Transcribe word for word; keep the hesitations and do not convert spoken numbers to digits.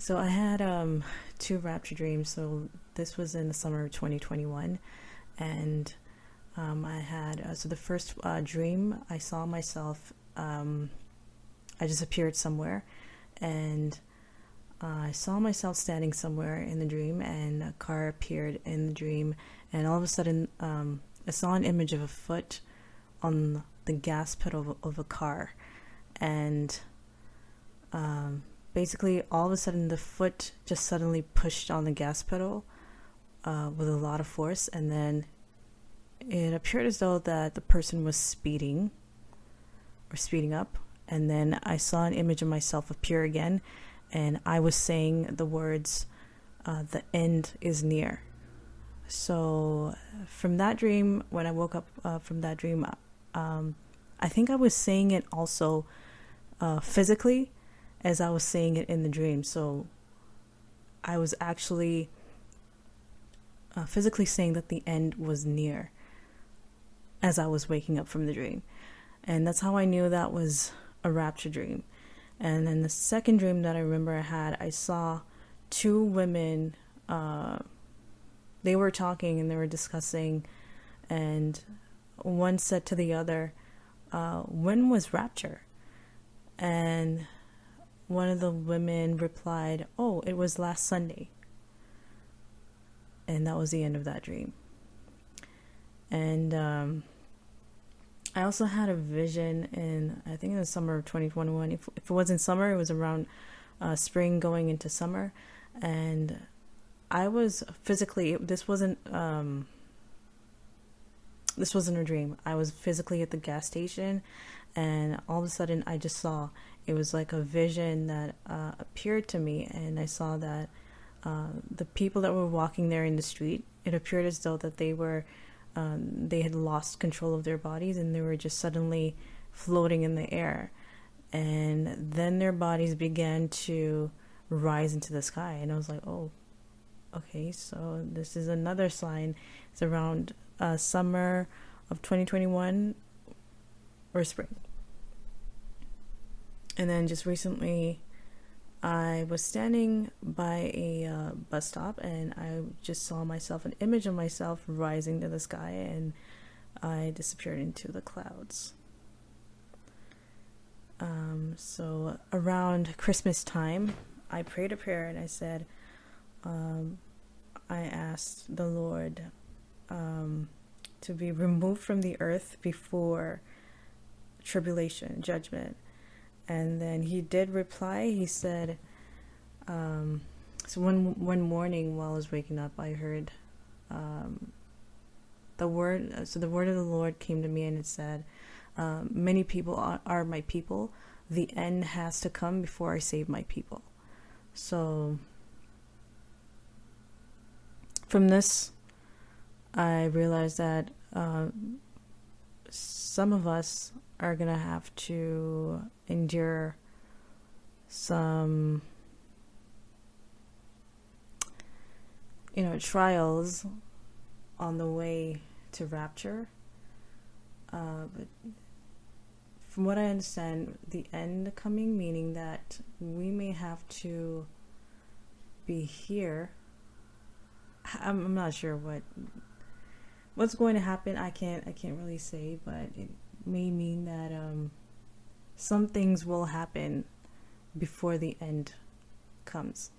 So I had um, two rapture dreams. So this was in the summer of twenty twenty-one, and um, I had uh, so the first uh, dream I saw myself. Um, I just appeared somewhere, and uh, I saw myself standing somewhere in the dream, and a car appeared in the dream, and all of a sudden um, I saw an image of a foot on the gas pedal of, of a car, and um, basically all of a sudden the foot just suddenly pushed on the gas pedal uh, with a lot of force, and then it appeared as though that the person was speeding or speeding up. And then I saw an image of myself appear again, and I was saying the words, uh, the end is near. So from that dream, when I woke up uh, from that dream, um, I think I was saying it also uh, physically as I was saying it in the dream. So I was actually uh, physically saying that the end was near as I was waking up from the dream. And that's how I knew that was a rapture dream. And then the second dream that I remember I had, I saw two women, uh, they were talking and they were discussing, and one said to the other, uh, when was rapture? And one of the women replied, oh, it was last Sunday. And that was the end of that dream. And um, I also had a vision in, I think in the summer of twenty twenty-one, if, if it wasn't summer, it was around uh, spring going into summer. And I was physically, this wasn't, um, this wasn't a dream. I was physically at the gas station, and all of a sudden I just saw, it was like a vision that uh, appeared to me. And I saw that uh, the people that were walking there in the street, it appeared as though that they were Um, they had lost control of their bodies, and they were just suddenly floating in the air, and then their bodies began to rise into the sky. And I was like, oh, okay, so this is another sign. It's around uh, summer of twenty twenty-one or spring. And then just recently I was standing by a uh, bus stop, and I just saw myself, an image of myself rising to the sky, and I disappeared into the clouds. Um, so around Christmas time, I prayed a prayer, and I said, um, I asked the Lord um, to be removed from the earth before tribulation, judgment. And then he did reply. He said, um, so one, one morning while I was waking up, I heard um, the word, so the word of the Lord came to me, and it said, uh, many people are, are my people. The end has to come before I save my people. So from this, I realized that uh, some of us are gonna have to endure some, you know, trials on the way to rapture. Uh, but from what I understand, the end coming, meaning that we may have to be here. I'm, I'm not sure what what's going to happen. I can't. I can't really say, but it may mean that um, some things will happen before the end comes.